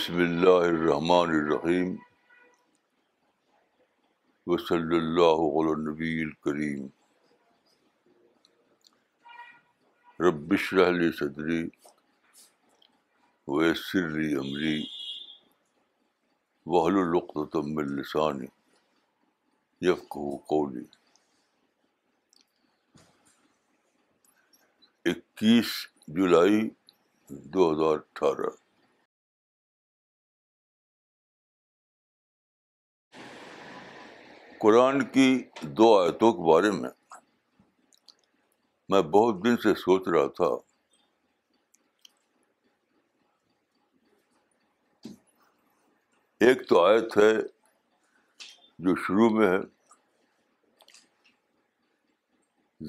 بسم اللہ الرحمن الرحیم وصلی اللہ علی النبی الکریم رب اشرح لی صدری ویسر لی امری واحلل عقدۃ من لسانی یفقہوا قولی. 21 جولائی 2018. قرآن کی 2 آیتوں کے بارے میں بہت دن سے سوچ رہا تھا ایک تو آیت ہے جو شروع میں ہے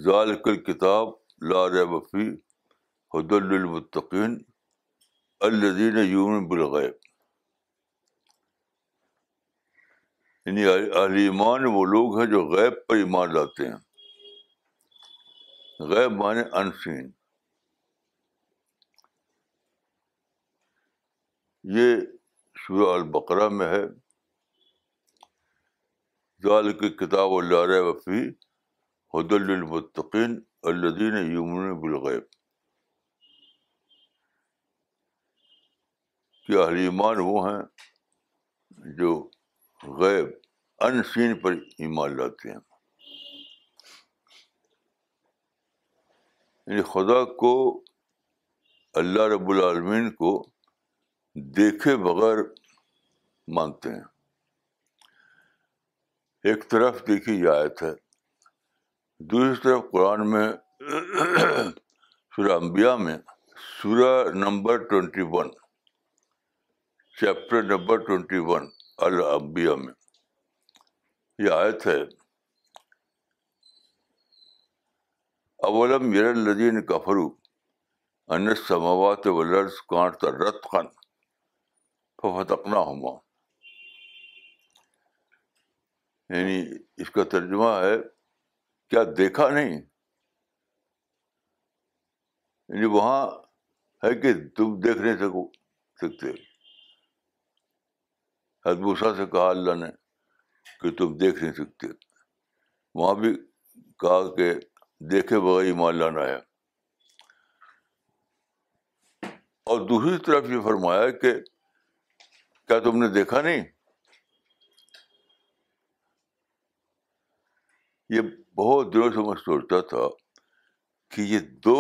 ذالک الکتاب لا ریب فیہ ھدی للمتقین الذین یؤمنون بالغیب، یعنی اہل ایمان وہ لوگ ہیں جو غیب پر ایمان لاتے ہیں. غیب مانے انسین. یہ سورہ البقرہ میں ہے ذالک الکتاب لا ریب فیہ ھدی للمتقین الذین یؤمنون بالغیب، کہ اہل ایمان وہ ہیں جو غیب ان سین پر ایمان لاتے ہیں، یعنی خدا کو، اللہ رب العالمین کو دیکھے بغیر مانتے ہیں. ایک طرف دیکھی یہ آیت ہے، دوسری طرف قرآن میں سورہ انبیاء میں سورہ نمبر 21، چیپٹر نمبر 21 الانبیاء میں یہ آیت ہے اولم یری الذین کفروا ان السماوات والارض کانتا رتقا ففتقناہما، یعنی اس کا ترجمہ ہے کیا دیکھا نہیں، یعنی وہاں ہے کہ تم دیکھ نہیں سکتے. حضرت موسیٰ سے کہا اللہ نے کہ تم دیکھ نہیں سکتے، وہاں بھی کہا کہ دیکھے بغیر ایمان لانا ہے. اور دوسری طرف یہ فرمایا کہ کیا تم نے دیکھا نہیں. یہ بہت دنوں سے میں سوچتا تھا کہ یہ دو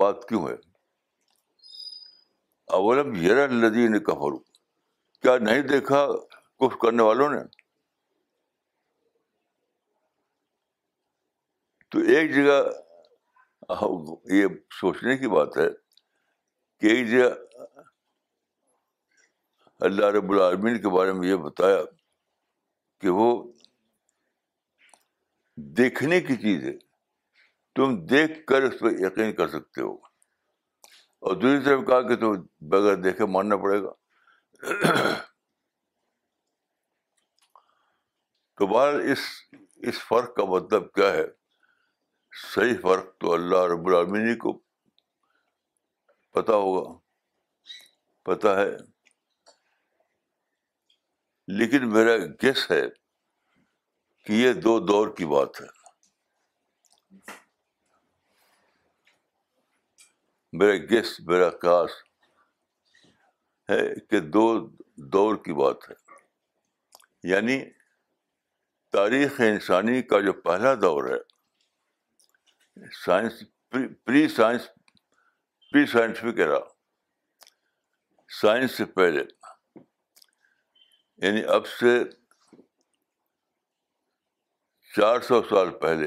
بات کیوں ہے. اولم یری الذین کفروا، کیا نہیں دیکھا کفر کرنے والوں نے. تو ایک جگہ یہ سوچنے کی بات ہے کہ ایک جگہ اللہ رب العالمین کے بارے میں یہ بتایا کہ وہ دیکھنے کی چیز ہے، تم دیکھ کر اس پہ یقین کر سکتے ہو، اور دوسری طرف کہا کہ تم بغیر دیکھے ماننا پڑے گا. تو بہرحال اس فرق کا مطلب کیا ہے، صحیح فرق تو اللہ رب العالمین کو پتہ ہوگا، پتہ ہے، لیکن میرا گیس ہے کہ یہ دو دور کی بات ہے. میرا گیس، میرا قیاس ہے کہ دو دور کی بات ہے. یعنی تاریخ انسانی کا جو پہلا دور ہے، science pre scientific era, science سے پہلے، یعنی اب سے 400 سال پہلے.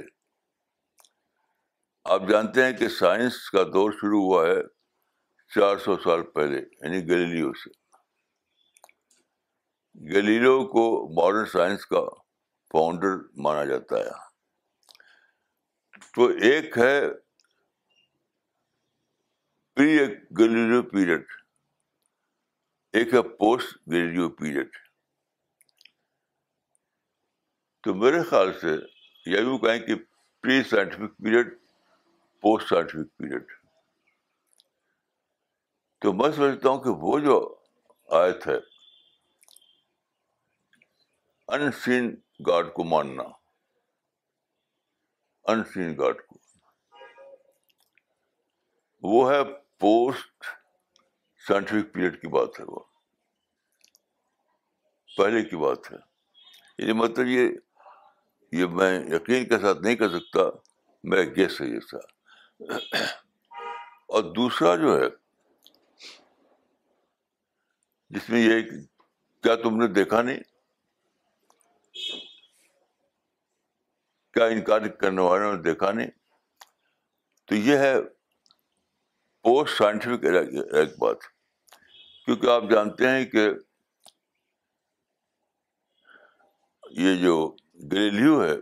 آپ جانتے ہیں کہ سائنس کا دور شروع ہوا ہے 400 سال پہلے، یعنی گلیلیو سے. گلیلیو کو ماڈرن سائنس کا فاؤنڈر مانا جاتا ہے. تو ایک ہے پری گلیلیو پیریڈ، ایک ہے پوسٹ گلیلیو پیریڈ. تو میرے خیال سے یہ بھی کہیں کہ pre scientific period, post scientific period. تو میں سمجھتا ہوں کہ وہ جو آیت ہے ان سین گاڈ کو ماننا. ان سین گاڈ کو وہ ہے پوسٹ سائنٹیفک پیریڈ کی بات ہے، وہ پہلے کی بات ہے. یہ مطلب یہ میں یقین کے ساتھ نہیں کر سکتا، میرا گیس ہے یہ سا. اور دوسرا جو ہے جس میں یہ کیا تم نے دیکھا نہیں، کیا انکار کرنے والوں نے دیکھا نہیں، تو یہ ہے پوسٹ سائنٹیفک ایک بات. کیونکہ آپ جانتے ہیں کہ یہ جو گلیلیو ہے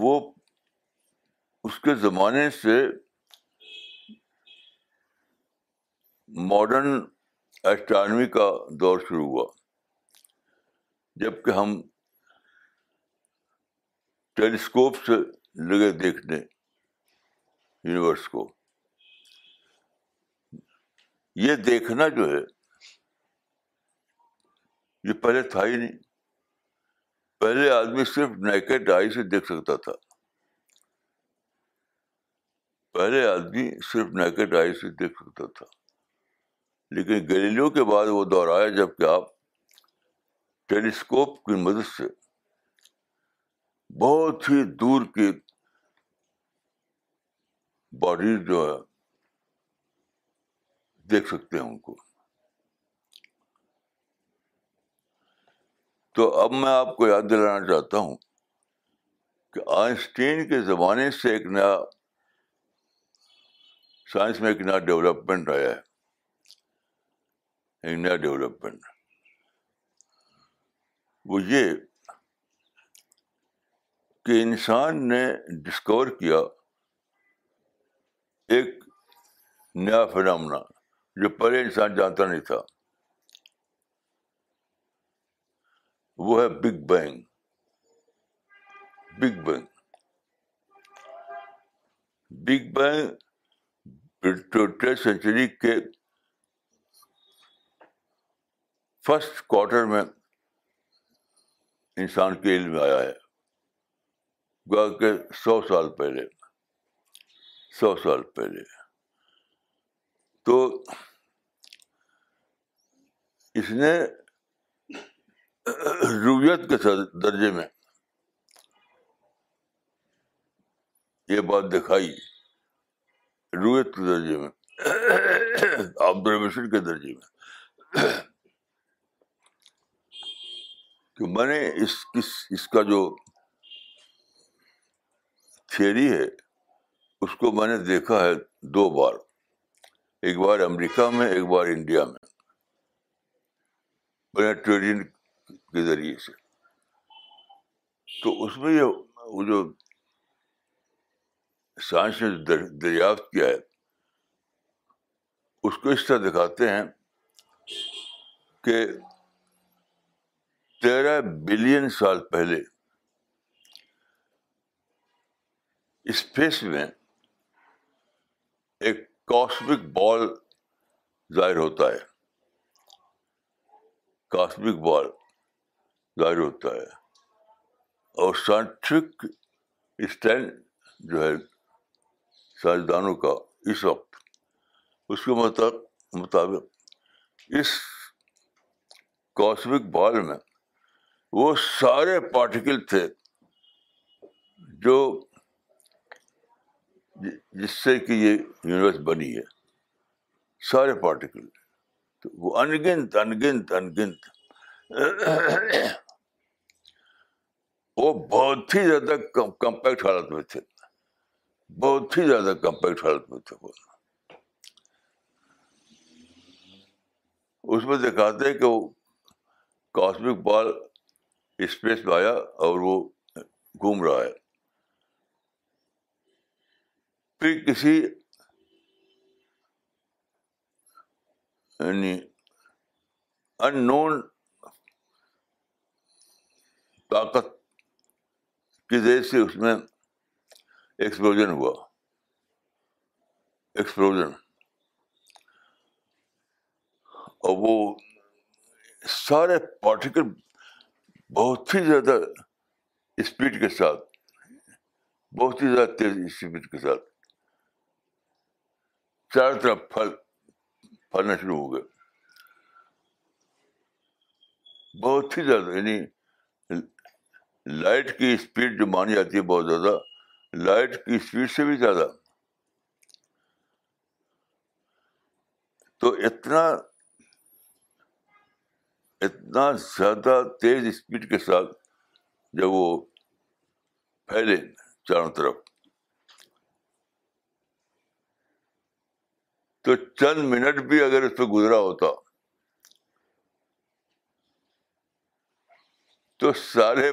وہ اس کے زمانے سے ماڈرن ایسٹرانومی کا دور شروع ہوا، جبکہ ہم ٹیلیسکوپ سے لگے دیکھنے یونیورس کو. یہ دیکھنا جو ہے یہ پہلے تھا ہی نہیں. پہلے آدمی صرف نیکڈ آئی سے دیکھ سکتا تھا، لیکن گلیلیو کے بعد وہ دور آیا جب کہ آپ ٹیلیسکوپ کی مدد سے بہت ہی دور کی باڈیز جو ہے دیکھ سکتے ہیں ان کو. تو اب میں آپ کو یاد دلانا چاہتا ہوں کہ آئنسٹین کے زمانے سے ایک نیا سائنس میں ایک نیا ڈیولپمنٹ وہ یہ کہ انسان نے ڈسکور کیا ایک نیا فینومینا جو پہلے انسان جانتا نہیں تھا. وہ ہے بگ بینگ 20th century کے فرسٹ کوارٹر میں انسان کے علم میں آیا ہے، گویا کہ 100 سال پہلے. تو اس نے رویت کے درجے میں یہ بات دکھائی، رویت کے درجے میں، آبزرویشن کے درجے میں، کہ میں نے اس کا جو تھیوری ہے اس کو میں نے دیکھا ہے 2 بار، ایک بار امریکہ میں، ایک بار انڈیا میں، پلانیٹوریم کے ذریعے سے. تو اس میں یہ جو سائنس نے دریافت کیا ہے اس کو اس طرح دکھاتے ہیں کہ 13 بلین سال پہلے اسپیس میں ایک کاسمک بال ظاہر ہوتا ہے، اور سائنٹفک اسٹینڈ جو ہے سائنسدانوں کا اس وقت اس کے مطابق اس کاسمک بال میں وہ سارے پارٹیکل تھے جو جس سے کہ یہ یونیورس بنی ہے، سارے پارٹیکل. تو وہ ان گنت وہ بہت ہی زیادہ کمپیکٹ حالت میں تھے، اس میں دکھاتے ہیں کہ وہ کاسمک بال اسپیس میں آیا اور وہ گھوم رہا ہے. پھر کسی یعنی ان نون طاقت کی وجہ سے اس میں ایکسپلوژن ہوا اور وہ سارے پارٹیکل بہت ہی زیادہ اسپیڈ کے ساتھ، بہت ہی زیادہ تیز اسپیڈ کے ساتھ چاروں طرف پھیلنا شروع ہو گئے، بہت ہی زیادہ. یعنی لائٹ کی اسپیڈ جو مانی جاتی ہے بہت زیادہ، لائٹ کی اسپیڈ سے بھی زیادہ. تو اتنا زیادہ تیز اسپیڈ کے ساتھ جب وہ پھیلے چاروں طرف، تو چند منٹ بھی اگر اس پہ گزرا ہوتا تو سارے،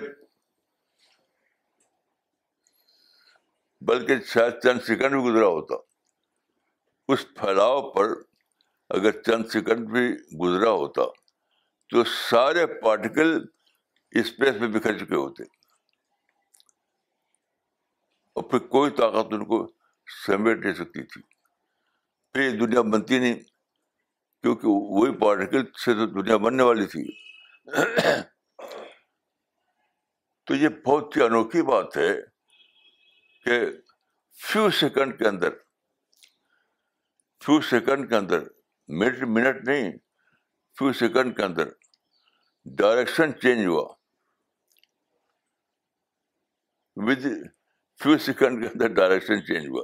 بلکہ شاید چند سیکنڈ بھی گزرا ہوتا، اس پھیلاؤ پر اگر چند سیکنڈ بھی گزرا ہوتا تو سارے پارٹیکل اسپیس میں بکھر چکے ہوتے، اور پھر کوئی طاقت ان کو سمیٹ نہیں سکتی تھی. پھر یہ دنیا بنتی نہیں، کیونکہ وہی پارٹیکل سے تو دنیا بننے والی تھی. تو یہ بہت ہی انوکھی بات ہے کہ فیو سیکنڈ کے اندر منٹ نہیں، فیو سیکنڈ کے اندر ڈائریکشن چینج ہوا. ود فیو سیکنڈ کے اندر ڈائریکشن چینج ہوا.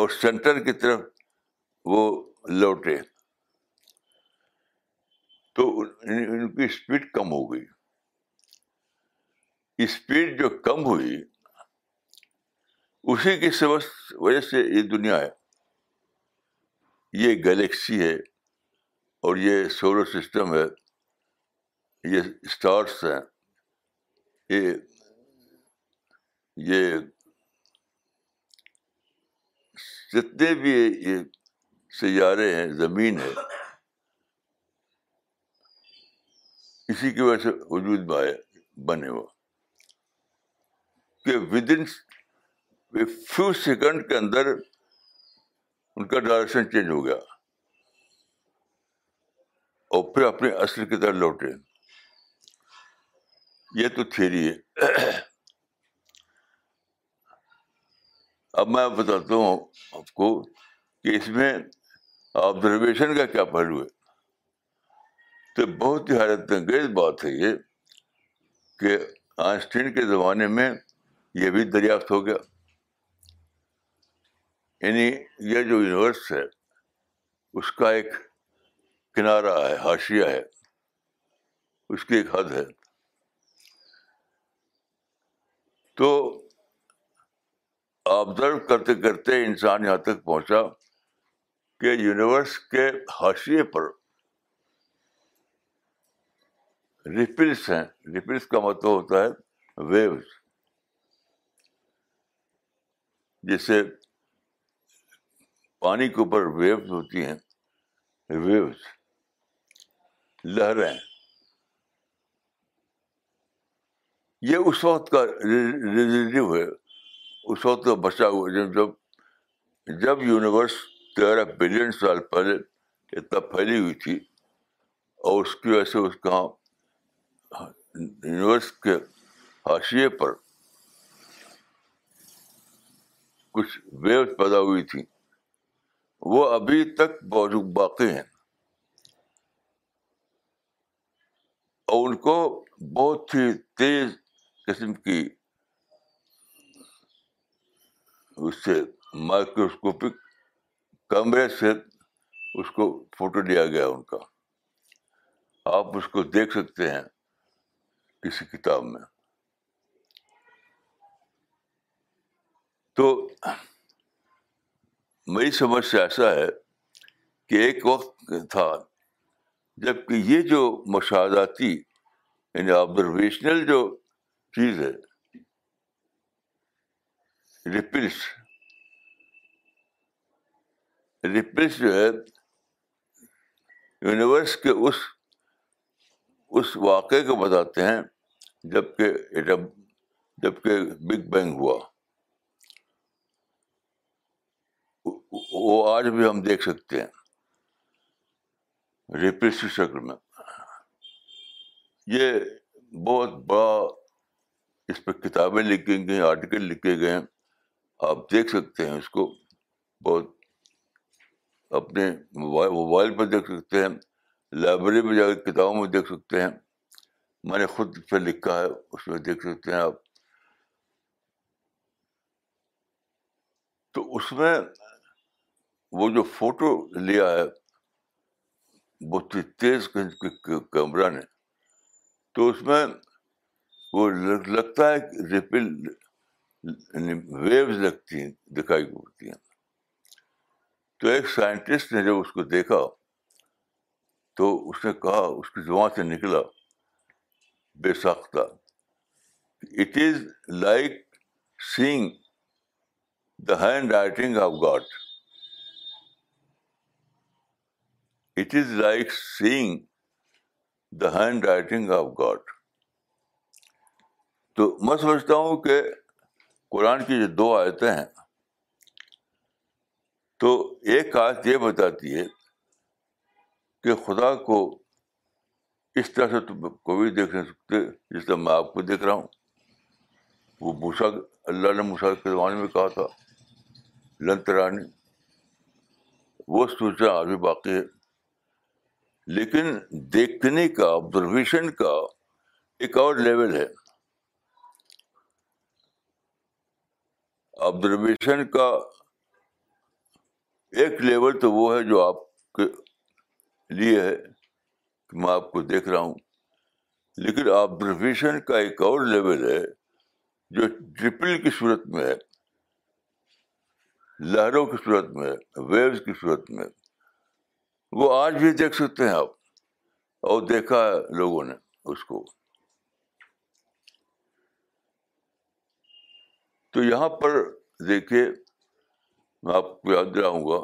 اور سینٹر کی طرف وہ لوٹے، تو ان کی اسپیڈ کم ہو گئی. اسپیڈ جو کم ہوئی اسی کی وجہ سے یہ دنیا ہے، یہ گلیکسی ہے، اور یہ سولر سسٹم ہے، یہ اسٹارس ہیں، یہ جتنے بھی یہ سیارے ہیں، زمین ہے، اسی کی وجہ سے وجود میں آئے، بنے ہوا کہ ودن فیو سیکنڈ کے اندر ان کا ڈائریکشن چینج ہو گیا اور پھر اپنے اصل کی طرف لوٹے. یہ تو تھیوری ہے. اب میں بتاتا ہوں آپ کو کہ اس میں آبزرویشن کا کیا پہلو ہے. تو بہت ہی حیرت انگیز بات ہے یہ کہ آئنسٹین کے زمانے میں یہ بھی دریافت ہو گیا. یعنی یہ جو یونیورس ہے اس کا ایک کنارہ ہے، حاشیہ ہے، اس کی ایک حد ہے. تو آبزرو کرتے کرتے انسان یہاں تک پہنچا کہ یونیورس کے حاشیے پر ریپلس ہیں. ریپلس کا مطلب ہوتا ہے ویوز. جیسے پانی کے اوپر ویوز ہوتی ہیں، ویوز لہریں. یہ اس وقت کا ریلیٹو ہے، اس وقت کا بچا ہوا، جب یونیورس 13 بلین سال پہلے اتنا پھیلی ہوئی تھی، اور اس کی وجہ سے اس کا یونیورس کے حاشیے پر کچھ ویوز پیدا ہوئی تھی، وہ ابھی تک موجود باقی ہیں، اور ان کو بہت ہی تیز قسم کی اس سے مائکروسکوپک کیمرے سے اس کو فوٹو لیا گیا ان کا. آپ اس کو دیکھ سکتے ہیں کسی کتاب میں. تو میری سمجھ سے ایسا ہے کہ ایک وقت تھا جب کہ یہ جو مشاہداتی یعنی آبزرویشنل جو چیز ہے، ریپلس جو ہے یونیورس کے اس واقعے کو بتاتے ہیں جب کہ بگ بینگ ہوا. وہ آج بھی ہم دیکھ سکتے ہیں ریپریسو شکل میں. یہ بہت بڑا اس پہ کتابیں لکھی گئی ہیں, آرٹیکل لکھے گئے ہیں, آپ دیکھ سکتے ہیں اس کو, بہت اپنے موبائل پہ دیکھ سکتے ہیں, لائبریری میں جا کے کتابوں میں دیکھ سکتے ہیں, میں نے خود پہ لکھا ہے اس میں دیکھ سکتے ہیں آپ. تو اس میں وہ جو فوٹو لیا ہے بہت تیز کیمرہ نے, تو اس میں وہ لگتا ہے کہ ریپل ویوز لگتی ہیں, دکھائی پڑتی ہیں. تو ایک سائنٹسٹ نے جب اس کو دیکھا تو اس نے کہا, اس کی زبان سے نکلا بے ساختہ, it is like saying the hand writing of God. It is like seeing the hand writing of God. تو میں سمجھتا ہوں کہ قرآن کی جو دو آیتیں ہیں, تو ایک آیت یہ بتاتی ہے کہ خدا کو اس طرح سے تم کبھی دیکھ نہیں سکتے جس طرح میں آپ کو دیکھ رہا ہوں. وہ موسیٰ, اللہ نے موسیٰ کے زمانے میں کہا تھا لن ترانی, وہ سوچنا آج بھی باقی ہے. لیکن دیکھنے کا, آبزرویشن کا ایک اور لیول ہے. آبزرویشن کا ایک لیول تو وہ ہے جو آپ کے لیے ہے کہ میں آپ کو دیکھ رہا ہوں, لیکن آبزرویشن کا ایک اور لیول ہے جو ڈرپل کی صورت میں ہے, لہروں کی صورت میں ہے, ویوز کی صورت میں. وہ آج بھی دیکھ سکتے ہیں آپ, اور دیکھا ہے لوگوں نے اس کو. تو یہاں پر دیکھیے, میں آپ کو یاد دلاؤں گا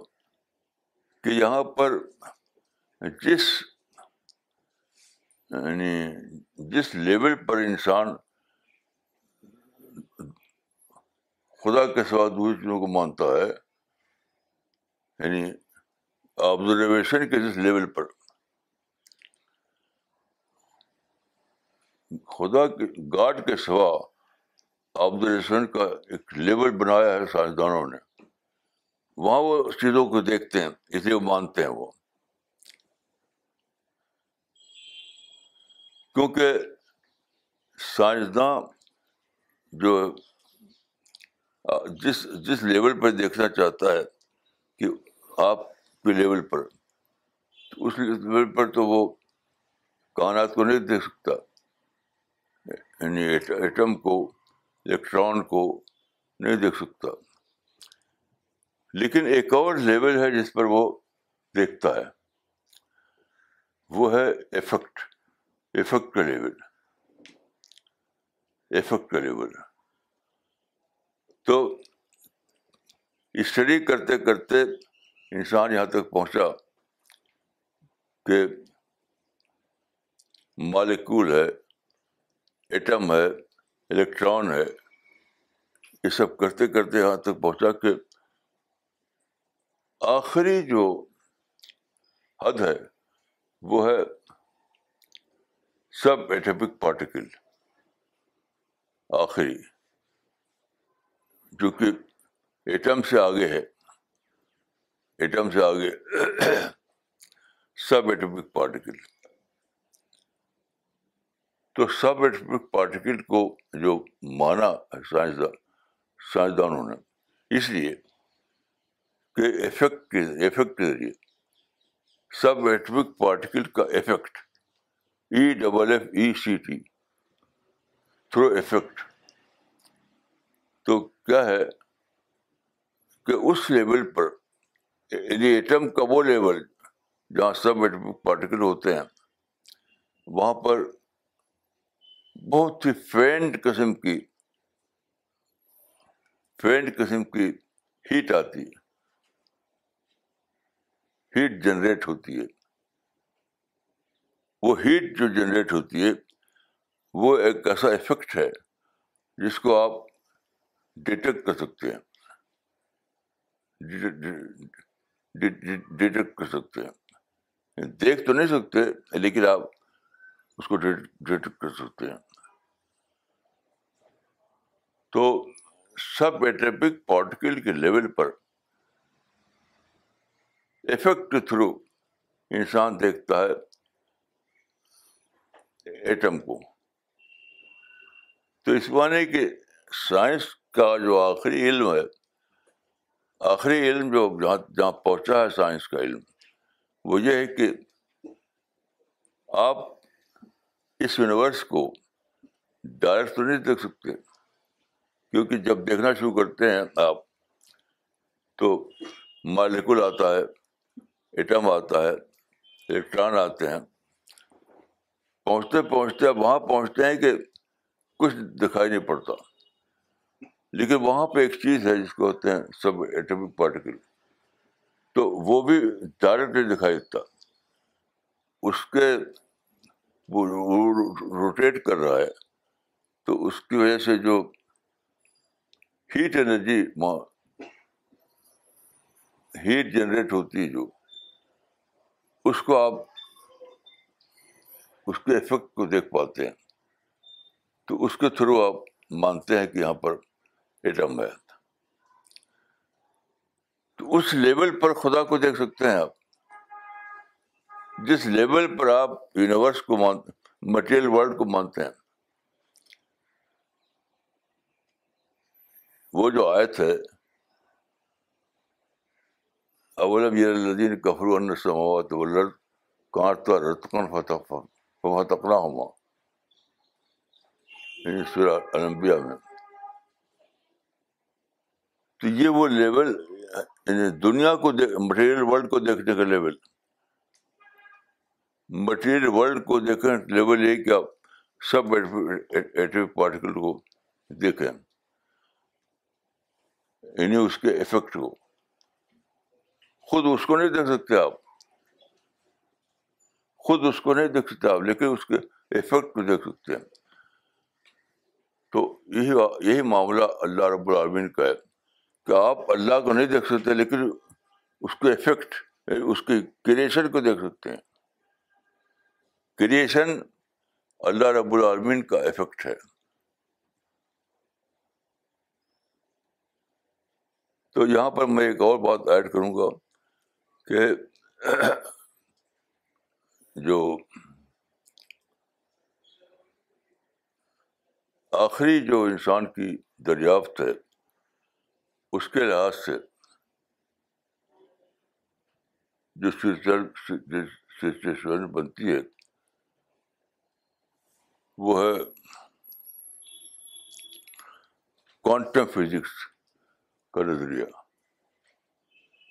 کہ یہاں پر جس لیول پر انسان خدا کے سوا دوسری چیزوں کو مانتا ہے, یعنی آبزرویشن کے جس لیول پر خدا کے, گاڈ کے سوا آبزرویشن کا ایک لیول بنایا ہے سائنسدانوں نے, وہاں وہ اس چیزوں کو دیکھتے ہیں, اس لیے وہ مانتے ہیں. وہ کیونکہ سائنسداں جو جس لیول پر دیکھنا چاہتا ہے کہ آپ کے لیول پر, اس لیول پر تو وہ کائنات کو نہیں دیکھ سکتا, یعنی ایٹم کو, الیکٹران کو نہیں دیکھ سکتا. لیکن ایک اور لیول ہے جس پر وہ دیکھتا ہے, وہ ہے افیکٹ کا لیول. تو اسٹڈی کرتے کرتے انسان یہاں تک پہنچا کہ مالیکول ہے, ایٹم ہے, الیکٹران ہے, یہ سب کرتے کرتے یہاں تک پہنچا کہ آخری جو حد ہے وہ ہے سب ایٹمک پارٹیکل. آخری جو کہ ایٹم سے آگے ہے, ایٹم سے آگے سب ایٹمک پارٹیکل. تو سب ایٹمک پارٹیکل کو جو مانا ہے سائنسدانوں نے, اس لیے کہ ایفیکٹ کے ذریعے سب ایٹمک پارٹیکل کا ایفیکٹ, EFFECT, تھرو ایفیکٹ. تو کیا ہے کہ اس لیول پر, یعنی ایٹم کا وہ لیول جہاں سب ایٹمک پارٹیکل ہوتے ہیں, وہاں پر بہت ہی فینٹ قسم کی ہیٹ آتی ہے, ہیٹ جنریٹ ہوتی ہے. وہ ہیٹ جو جنریٹ ہوتی ہے وہ ایک ایسا ایفیکٹ ہے جس کو آپ ڈیٹیکٹ کر سکتے ہیں, ڈیٹیکٹ کر سکتے ہیں. دیکھ تو نہیں سکتے لیکن آپ اس کو ڈیٹیکٹ کر سکتے ہیں. تو سب ایٹمک پارٹیکل کے لیول پر افیکٹ کے تھرو انسان دیکھتا ہے ایٹم کو. تو اس معنی کہ سائنس کا جو آخری علم ہے، آخری علم جو جہاں پہنچا ہے سائنس کا علم، وہ یہ ہے کہ آپ اس یونیورس کو ڈائریکٹ تو نہیں دیکھ سکتے، کیونکہ جب دیکھنا شروع کرتے ہیں آپ تو مالیکول آتا ہے، ایٹم آتا ہے، الیکٹران آتے ہیں. پہنچتے پہنچتے وہاں پہنچتے ہیں کہ کچھ دکھائی نہیں پڑتا، لیکن وہاں پہ ایک چیز ہے جس کو ہوتے ہیں سب ایٹمک پارٹیکل، تو وہ بھی ڈائریکٹ نہیں دکھائی دیتا، اس کے وہ روٹیٹ کر رہا ہے، تو اس کی وجہ سے جو ہیٹ انرجی ہیٹ جنریٹ ہوتی ہے، جو اس کو آپ اس کے افیکٹ کو دیکھ پاتے ہیں، تو اس کے تھرو آپ مانتے ہیں کہ یہاں پر ایٹم ہے. تو اس لیول پر خدا کو دیکھ سکتے ہیں آپ. جس لیول پر آپ یونیورس کو مٹیریل ورلڈ کو مانتے ہیں، وہ جو آیت ہے اولم یرا الذین کفروا ان السماوات والارض کانتا رتقا ففتقناہما، یعنی سورہ الانبیاء میں. تو یہ وہ لیول دنیا کو مٹیریل ورلڈ کو دیکھنے کا لیول، مٹیریل ورلڈ کو دیکھنے کا لیول یہ کہ آپ سب ایٹمک پارٹیکل کو دیکھیں، یعنی اس کے افیکٹ کو. خود اس کو نہیں دیکھ سکتے آپ، خود اس کو نہیں دیکھ سکتے آپ، لیکن اس کے افیکٹ کو دیکھ سکتے ہیں. تو یہی معاملہ اللہ رب العالمین کا ہے کہ آپ اللہ کو نہیں دیکھ سکتے، لیکن اس کے افیکٹ، اس کی کریشن کو دیکھ سکتے ہیں. کریشن اللہ رب العالمین کا افیکٹ ہے. تو یہاں پر میں ایک اور بات ایڈ کروں گا کہ جو آخری جو انسان کی دریافت ہے، اس کے لحاظ سے جو سچویشن بنتی ہے وہ ہے کوانٹم فزکس کا نظریہ.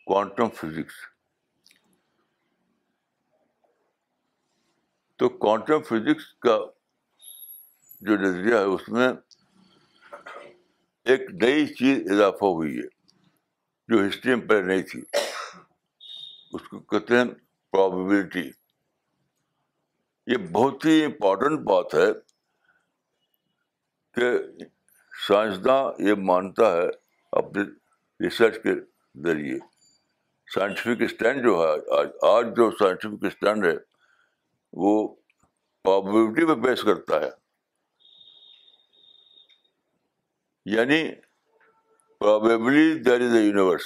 کوانٹم فزکس، تو کوانٹم فزکس کا جو نظریہ ہے اس میں ایک نئی چیز اضافہ ہوئی ہے جو ہسٹری میں پہلے نہیں تھی. اس کو کہتے ہیں پرابیبلٹی. یہ بہت ہی امپورٹنٹ بات ہے کہ سائنسداں یہ مانتا ہے اپنے ریسرچ کے ذریعے. سائنٹیفک اسٹینڈ جو ہے آج جو سائنٹیفک اسٹینڈ ہے وہ پرابیبلٹی پہ بیس کرتا ہے. یعنی probably there is a universe,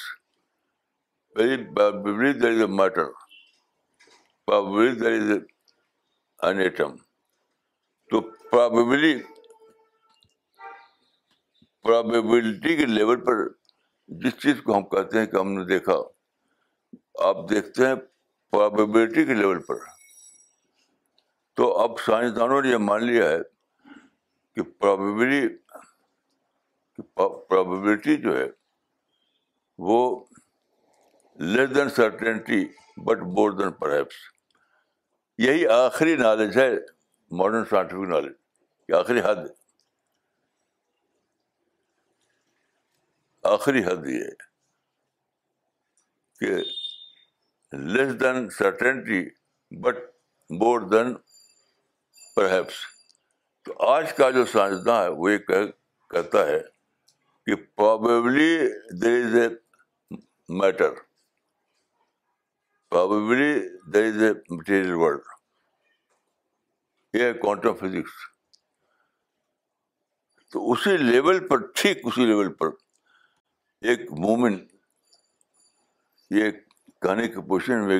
probably there is a matter, probably there is an atom. تو پرابیبلٹی کے لیول پر جس چیز کو ہم کہتے ہیں کہ ہم نے دیکھا، آپ دیکھتے ہیں پرابیبلٹی کے لیول پر. تو اب سائنسدانوں نے یہ مان لیا ہے کہ پرابیبلٹی جو ہے وہ less than certainty but more than perhaps. یہی آخری نالج ہے ماڈرن سائنٹیفک نالج کی آخری حد، آخری حد یہ ہے کہ less than certainty but more than perhaps. تو آج کا جو سائنسداں ہے وہ یہ کہتا ہے کہ probably there is a matter. Probably there is a material world. یہ ہے کوانٹم فزکس. تو اسی لیول پر ایک مومنٹ یہ کہنے کی پوزیشن میں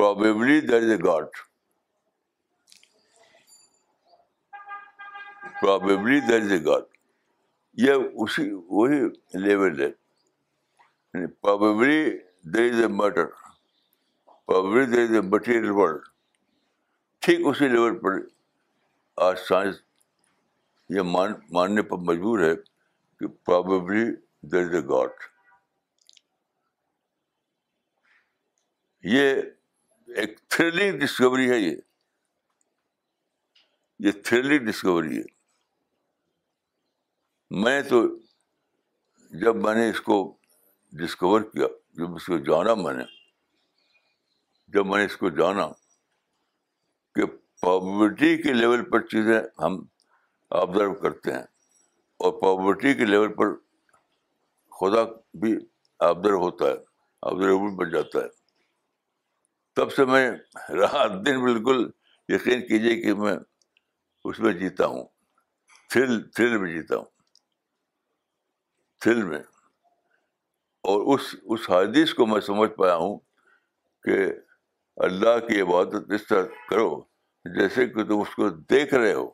probably there is a God. Probably there is a God. یہ اسی وہی لیول ہے. Probably there is a matter. Probably there is a material world. ٹھیک اسی لیول پر آج سائنس یہ ماننے پر مجبور ہے کہ probably there is a God. یہ ایک تھرلنگ ڈسکوری ہے. یہ تھرلنگ ڈسکوری ہے. میں تو جب میں نے اس کو ڈسکور کیا، جب میں نے اس کو جانا کہ پرابیبلٹی کے لیول پر چیزیں ہم آبزرو کرتے ہیں اور پرابیبلٹی کے لیول پر خدا بھی آبزرو ہوتا ہے، آبزرویبل بن جاتا ہے. تب سے میں رات دن بالکل یقین کیجیے کہ میں اس میں جیتا ہوں، تھرل میں جیتا ہوں. اور اس حدیث کو میں سمجھ پایا ہوں کہ اللہ کی عبادت اس طرح کرو جیسے کہ تم اس کو دیکھ رہے ہو،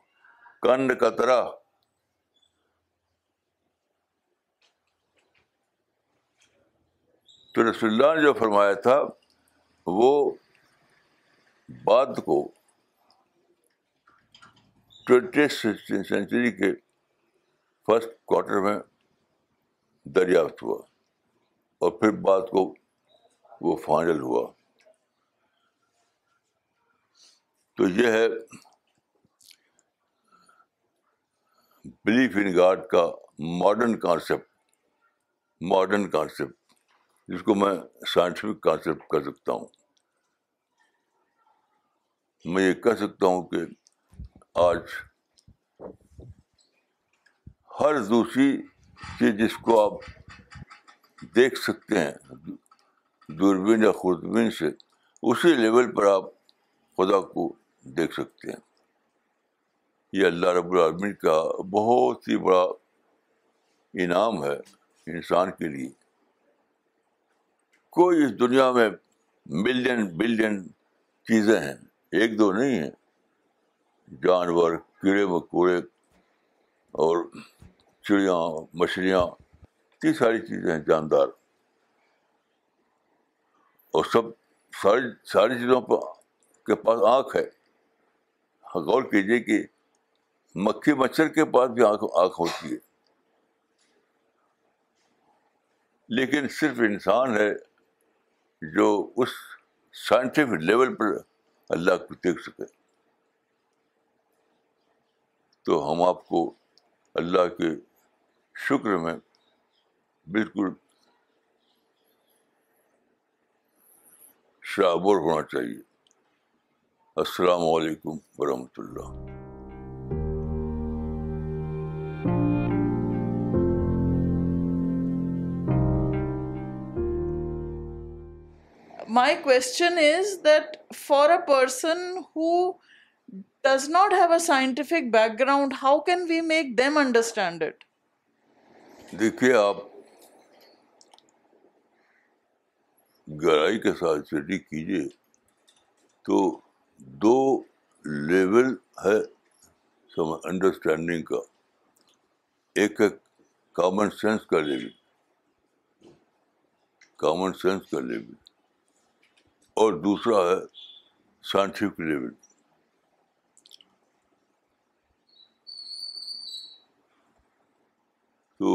کان کا طرح. تو رسول اللہ نے جو فرمایا تھا وہ بات کو 20th century کے فرسٹ کوارٹر میں دریافت ہوا اور پھر بات کو وہ فائنل ہوا. تو یہ ہے بلیف ان گاڈ کا ماڈرن کانسیپٹ جس کو میں سائنٹیفک کانسیپٹ کہہ سکتا ہوں. میں یہ کہہ سکتا ہوں کہ آج ہر دوسری چیز جس کو آپ دیکھ سکتے ہیں دوربین یا خوردبین سے، اسی لیول پر آپ خدا کو دیکھ سکتے ہیں. یہ اللہ رب العالمین کا بہت ہی بڑا انعام ہے انسان کے لیے. کوئی اس دنیا میں ملین چیزیں ہیں، ایک دو نہیں ہیں. جانور، کیڑے مکوڑے اور چڑیاں، مچھلیاں، یہ ساری چیزیں ہیں جاندار. اور ساری چیزوں پر کے پاس آنکھ ہے. غور کیجیے کہ مکھی مچھر کے پاس بھی آنکھ ہوتی ہے، لیکن صرف انسان ہے جو اس سائنٹیفک لیول پر اللہ کو دیکھ سکے. تو ہم آپ کو اللہ کے شکر میں بالکل شعور ہونا چاہیے. السلام علیکم ورحمۃ اللہ. My question is that for a person who does not have a scientific background, how can we make them understand it? دیکھیے، آپ گہرائی کے ساتھ اسٹڈی کیجیے. تو دو لیول ہے انڈرسٹینڈنگ کا. ایک ہے کامن سینس کا لیول اور دوسرا ہے سائنٹیفک لیول. تو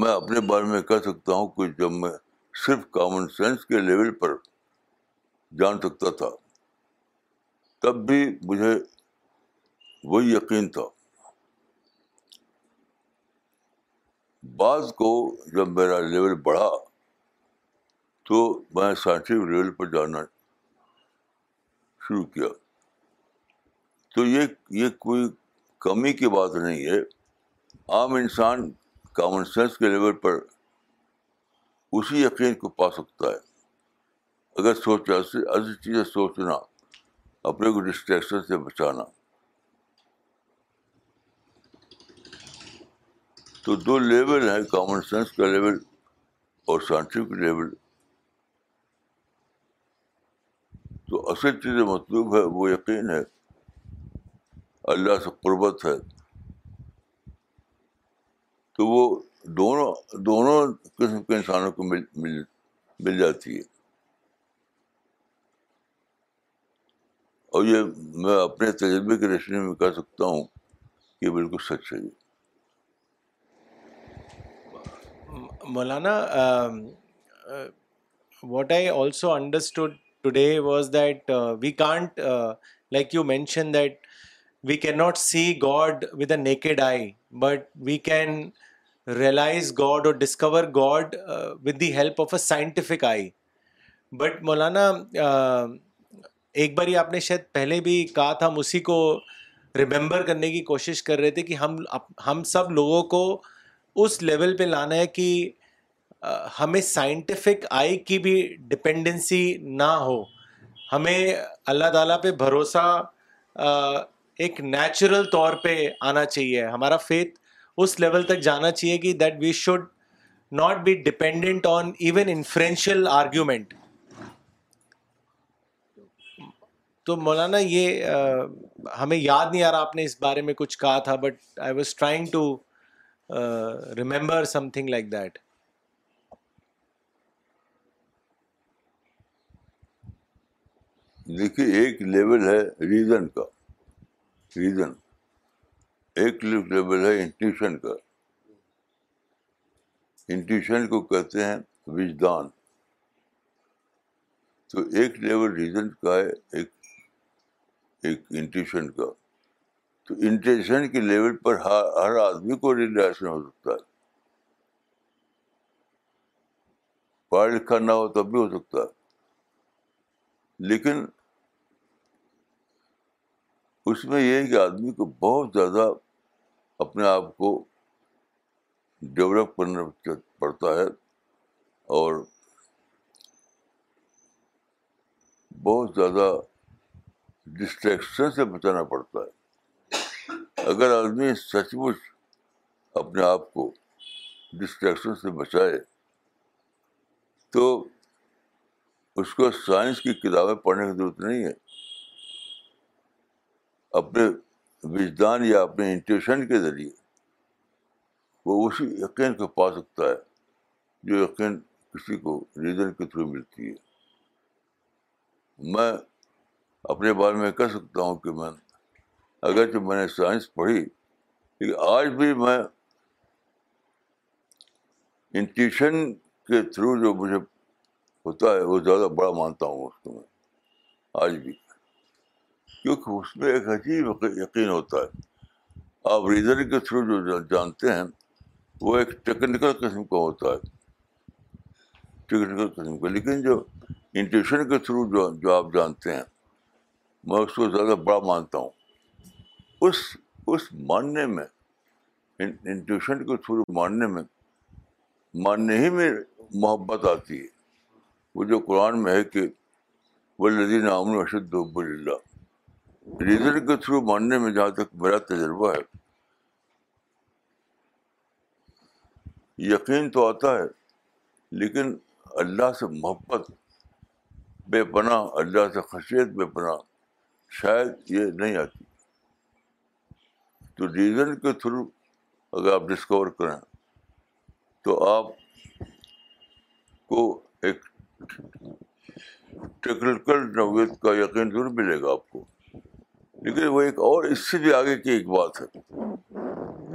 میں اپنے بارے میں کہہ سکتا ہوں کہ جب میں صرف کامن سینس کے لیول پر جان سکتا تھا، تب بھی مجھے وہی یقین تھا. بعض کو جب میرا لیول بڑھا تو میں سائنٹیفک لیول پر جانا شروع کیا. تو یہ کوئی کمی کی بات نہیں ہے. عام انسان کامن سینس کے لیول پر اسی یقین کو پا سکتا ہے اگر سوچ عزیز چیزیں سوچنا، اپنے کو ڈسٹریکشن سے بچانا. تو دو لیول ہیں، کامن سینس کا لیول اور سائنٹیفک لیول. تو اصل چیزیں مطلوب ہے وہ یقین ہے، اللہ سے قربت ہے. تو وہ دونوں قسم کے انسانوں کو مل جاتی ہے. اور یہ میں اپنے تجربے کے روشنی میں کہہ سکتا ہوں کہ بالکل سچ ہے. مولانا، what I also understood today was that we can't, like you mentioned that we cannot see God with a naked eye, but we can realize God or discover God with the help of a scientific eye. But Maulana, ایک باری آپ نے شاید پہلے بھی کہا تھا، ہم اسی کو ریمبر کرنے کی کوشش کر رہے تھے کہ ہم سب لوگوں کو اس لیول پہ لانا ہے کہ ہمیں سائنٹیفک آئی کی بھی ڈپینڈنسی نہ ہو. ہمیں اللہ تعالیٰ پہ بھروسہ ایک نیچرل طور پہ آنا چاہیے. ہمارا فیتھ اس لیول تک جانا چاہیے کہ that we should not be dependent on even inferential argument. تو مولانا، یہ ہمیں یاد نہیں آ رہا آپ نے اس بارے میں کچھ کہا تھا، but I was trying to remember something like that. دیکھیے، ایک لیول ہے ریزن کا، ریزن. ایک لیول ہے انٹیوشن کا. انٹیوشن کو کہتے ہیں وجدان. تو ایک لیول ریزن کا ہے، ایک انٹیوشن کا. تو انٹیوشن کے لیول پر ہر آدمی کو ریلیکسیشن ہو سکتا ہے. پڑھا لکھا نہ ہو تب بھی ہو سکتا ہے، لیکن اس میں یہ ہے کہ آدمی کو بہت زیادہ اپنے آپ کو ڈیولپ کرنا پڑتا ہے اور بہت زیادہ ڈسٹریکشن سے بچانا پڑتا ہے. اگر آدمی سچ مچ اپنے آپ کو ڈسٹریکشن سے بچائے تو اس کو سائنس کی کتابیں پڑھنے کی ضرورت نہیں ہے. اپنے وجدان یا اپنے انٹیوشن کے ذریعے وہ اسی یقین کو پا سکتا ہے جو یقین کسی کو ریزن کے تھرو ملتی ہے. میں اپنے بارے میں کہہ سکتا ہوں کہ میں اگرچہ میں نے سائنس پڑھی، لیکن آج بھی میں انٹیوشن کے تھرو جو مجھے ہوتا ہے وہ زیادہ بڑا مانتا ہوں اس کو میں آج بھی، کیونکہ اس میں ایک عجیب یقین ہوتا ہے. آپ ریزن کے تھرو جو جانتے ہیں وہ ایک ٹیکنیکل قسم کا ہوتا ہے، ٹیکنیکل قسم کا. لیکن جو انٹیوشن کے تھرو جو آپ جانتے ہیں، میں اس کو زیادہ بڑا مانتا ہوں. اس ماننے میں، انٹیوشن کے تھرو ماننے ہی میں محبت آتی ہے. وہ جو قرآن میں ہے کہ والذین آمنوا اشد حب للہ. ریزن کے تھرو ماننے میں جہاں تک میرا تجربہ ہے، یقین تو آتا ہے لیکن اللہ سے محبت بے پناہ، اللہ سے خشیت بے پناہ، شاید یہ نہیں آتی. تو ریزن کے تھرو اگر آپ ڈسکور کریں تو آپ کو ایک ٹیکنیکل نوعیت کا یقین ضرور ملے گا آپ کو، لیکن وہ ایک اور اس سے بھی آگے کی ایک بات ہے،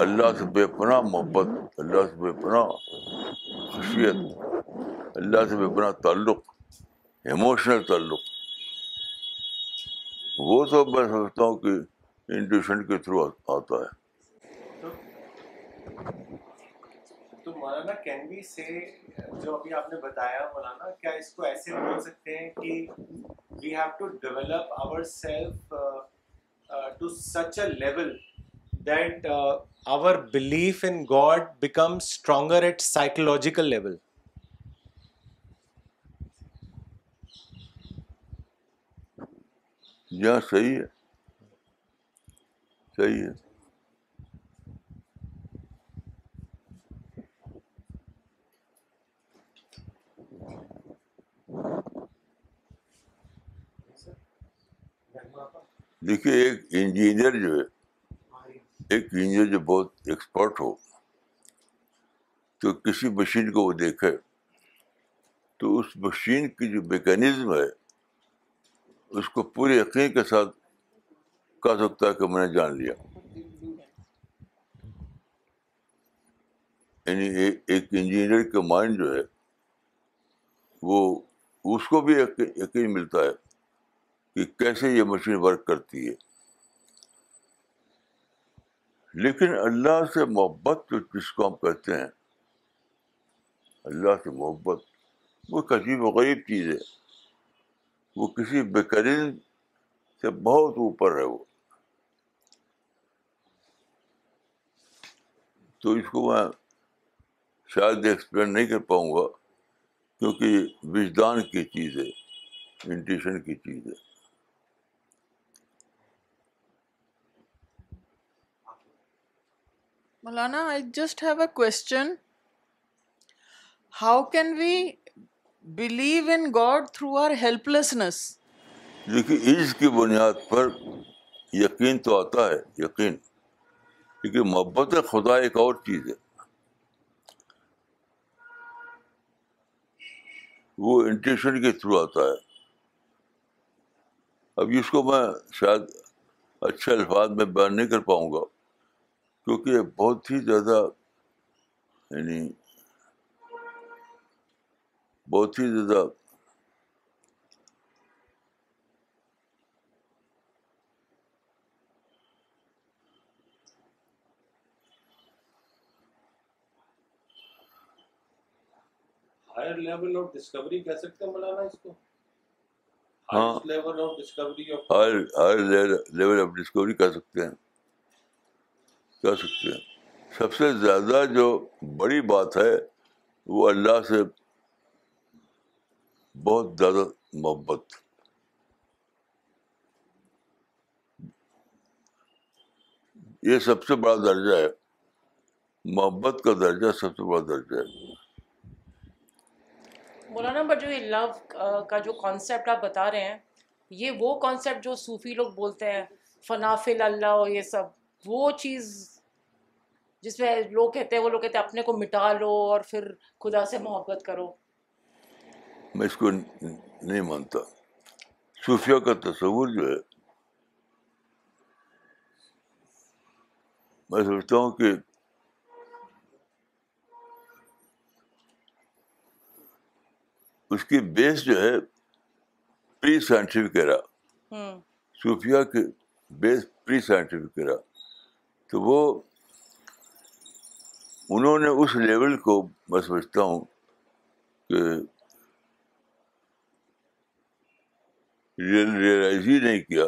اللہ سے بے پناہ محبت، اللہ سے بے پناہ خشیت، اللہ سے بے پناہ تعلق، ایموشنل تعلق. وہ سب میں سمجھتا ہوں کہ انٹیوشن کے تھرو آتا ہے. تو مولانا، کین وی سے جو ابھی آپ نے بتایا مولانا، کیا اس کو ایسے بول سکتے ہیں کہ we have to develop our self to such a level that our belief in God becomes stronger at psychological level. یہاں صحیح ہے، صحیح ہے. دیکھیے ایک انجینئر جو بہت ایکسپرٹ ہو تو کسی مشین کو وہ دیکھے تو اس مشین کی جو میکینزم ہے اس کو پورے یقین کے ساتھ کہہ سکتا ہے کہ میں نے جان لیا. یعنی ایک انجینئر کا مائنڈ جو ہے وہ اس کو بھی یقین ملتا ہے کہ کیسے یہ مشین ورک کرتی ہے. لیکن اللہ سے محبت جو جس کو ہم کہتے ہیں، اللہ سے محبت، وہ عجیب و غریب چیز ہے، وہ کسی بےکرین سے بہت اوپر ہے. وہ تو اس کو میں شاید ایکسپلین نہیں کر پاؤں گا کیونکہ وجدان کی چیز ہے، انٹیشن کی چیز ہے. Maulana, I just have a question. How can we believe in God through our helplessness? دیکھیے اس کی بنیاد پر یقین تو آتا ہے، یقین، کیونکہ محبت خدا ایک اور چیز ہے، وہ انٹیشن کے تھرو آتا ہے. اب اس کو میں شاید اچھے الفاظ میں بیان نہیں کر پاؤں گا کیونکہ بہت ہی زیادہ، یعنی بہت ہی زیادہ ہائر لیول آف ڈسکوری کہہ سکتے ہیں مولانا اس کو. ہاں، ہائر لیول آف ڈسکوری کہہ سکتے ہیں، کہہ سکتے ہیں. سب سے زیادہ جو بڑی بات ہے وہ اللہ سے بہت زیادہ محبت. یہ سب سے بڑا درجہ ہے، محبت کا درجہ سب سے بڑا درجہ ہے. مولانا بٹ جو یہ لو کا جو کانسیپٹ آپ بتا رہے ہیں، یہ وہ کانسیپٹ جو صوفی لوگ بولتے ہیں فنافل اللہ اور یہ سب، وہ چیز جس میں لوگ کہتے ہیں، وہ لوگ کہتے ہیں اپنے کو مٹا لو اور پھر خدا سے محبت کرو. میں اس کو نہیں مانتا. صوفیہ کا تصور جو ہے، میں سمجھتا ہوں کہ اس کی بیس جو ہے پری سائنٹیفک ایرا، صوفیہ کی بیس پری سائنٹیفک ایرا. تو وہ انہوں نے اس لیول کو، میں سمجھتا ہوں کہ ریئلائز ہی نہیں کیا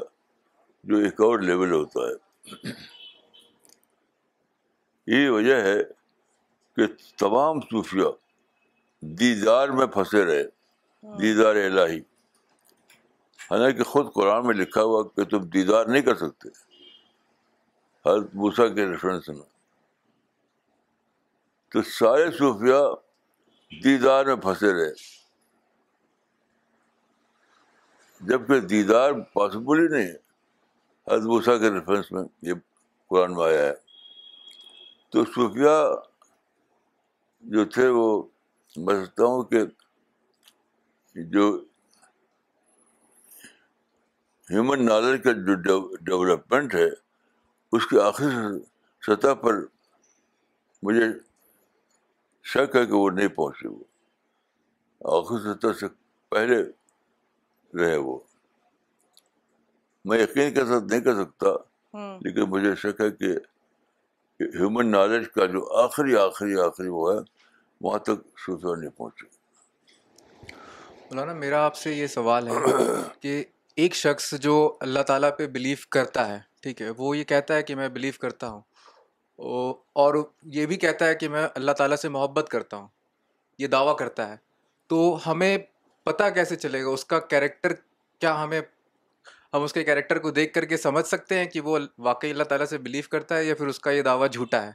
جو ایک اور لیول ہوتا ہے. یہی وجہ ہے کہ تمام صوفیہ دیدار میں پھنسے رہے، دیدار الہی، حالانکہ خود قرآن میں لکھا ہوا کہ تم دیدار نہیں کر سکتے، حضرت موسیٰ کے ریفرنس میں. تو سارے صوفیہ دیدار میں پھنسے رہے جبکہ دیدار پاسبل ہی نہیں ہے. حضرت موسیٰ کے ریفرنس میں یہ قرآن میں آیا ہے. تو صوفیہ جو تھے وہ، میں سمجھتا ہوں کہ جو ہیومن نالج کا جو ڈیولپمنٹ ہے اس کی آخری سطح پر مجھے شک ہے کہ وہ نہیں پہنچے. وہ آخری سطح سے پہلے رہے. وہ میں یقین کے ساتھ نہیں کر سکتا لیکن مجھے شک ہے کہ ہیومن نالج کا جو آخری وہ ہے، وہاں تک صوفیہ نہیں پہنچے. مولانا میرا آپ سے یہ سوال ہے کہ ایک شخص جو اللہ تعالیٰ پہ بلیف کرتا ہے، ٹھیک ہے، وہ یہ کہتا ہے کہ میں بلیف کرتا ہوں اور یہ بھی کہتا ہے کہ میں اللہ تعالیٰ سے محبت کرتا ہوں، یہ دعویٰ کرتا ہے، تو ہمیں پتہ کیسے چلے گا اس کا کیریکٹر؟ کیا ہمیں ہم اس کے کیریکٹر کو دیکھ کر کے سمجھ سکتے ہیں کہ وہ واقعی اللہ تعالیٰ سے بلیو کرتا ہے یا پھر اس کا یہ دعویٰ جھوٹا ہے.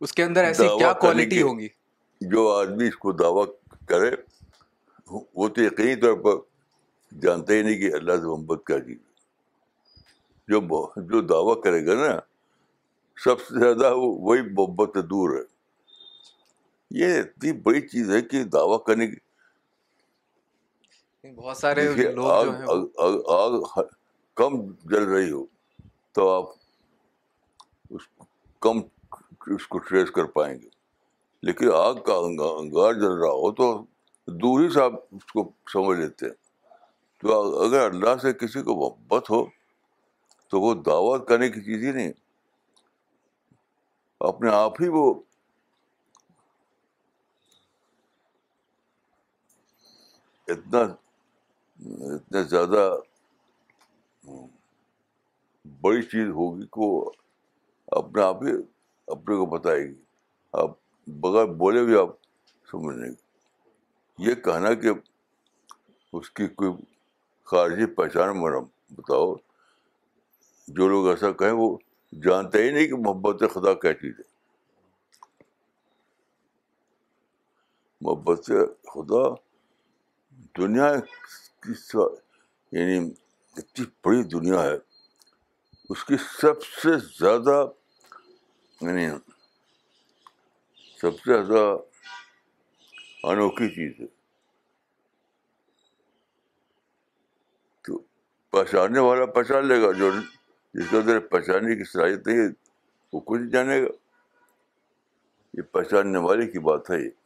اس کے اندر ایسی کیا کوالٹی ہوگی؟ جو آدمی اس کو دعویٰ کرے وہ تو یقینی طور پر جانتا ہی نہیں کہ اللہ سے محبت کیا چیز. جو دعویٰ کرے گا نا سب سے زیادہ وہی محبت سے دور ہے. یہ اتنی بڑی چیز ہے کہ دعویٰ کرنے کی بہت سارے لوگ آگ کم جل رہی ہو تو آپ اس کو ٹریس کر پائیں گے, لیکن آگ کا انگار جل رہا ہو تو دور ہی سے آپ اس کو سمجھ لیتے ہیں. تو اگر اللہ سے کسی کو محبت ہو تو وہ دعویٰ کرنے کی چیز ہی نہیں, اپنے آپ ہی وہ اتنا زیادہ بڑی چیز ہوگی کہ وہ اپنے آپ ہی اپنے کو بتائے گی, آپ بغیر بولے بھی آپ سمجھ لیں گے. یہ کہنا کہ اس کی کوئی خارجی پہچان مانا بتاؤ, جو لوگ ایسا کہیں وہ جانتے ہی نہیں کہ محبت خدا کیا چیز ہے. محبت خدا دنیا کی یعنی اتنی بڑی دنیا ہے, اس کی سب سے زیادہ یعنی سب سے زیادہ انوکھی چیز ہے. تو پہچاننے والا پہچان لے گا, جو جس کے اندر پہچاننے کی صلاحیت نہیں ہے وہ کچھ جانے گا. یہ پہچاننے والے کی بات ہے. یہ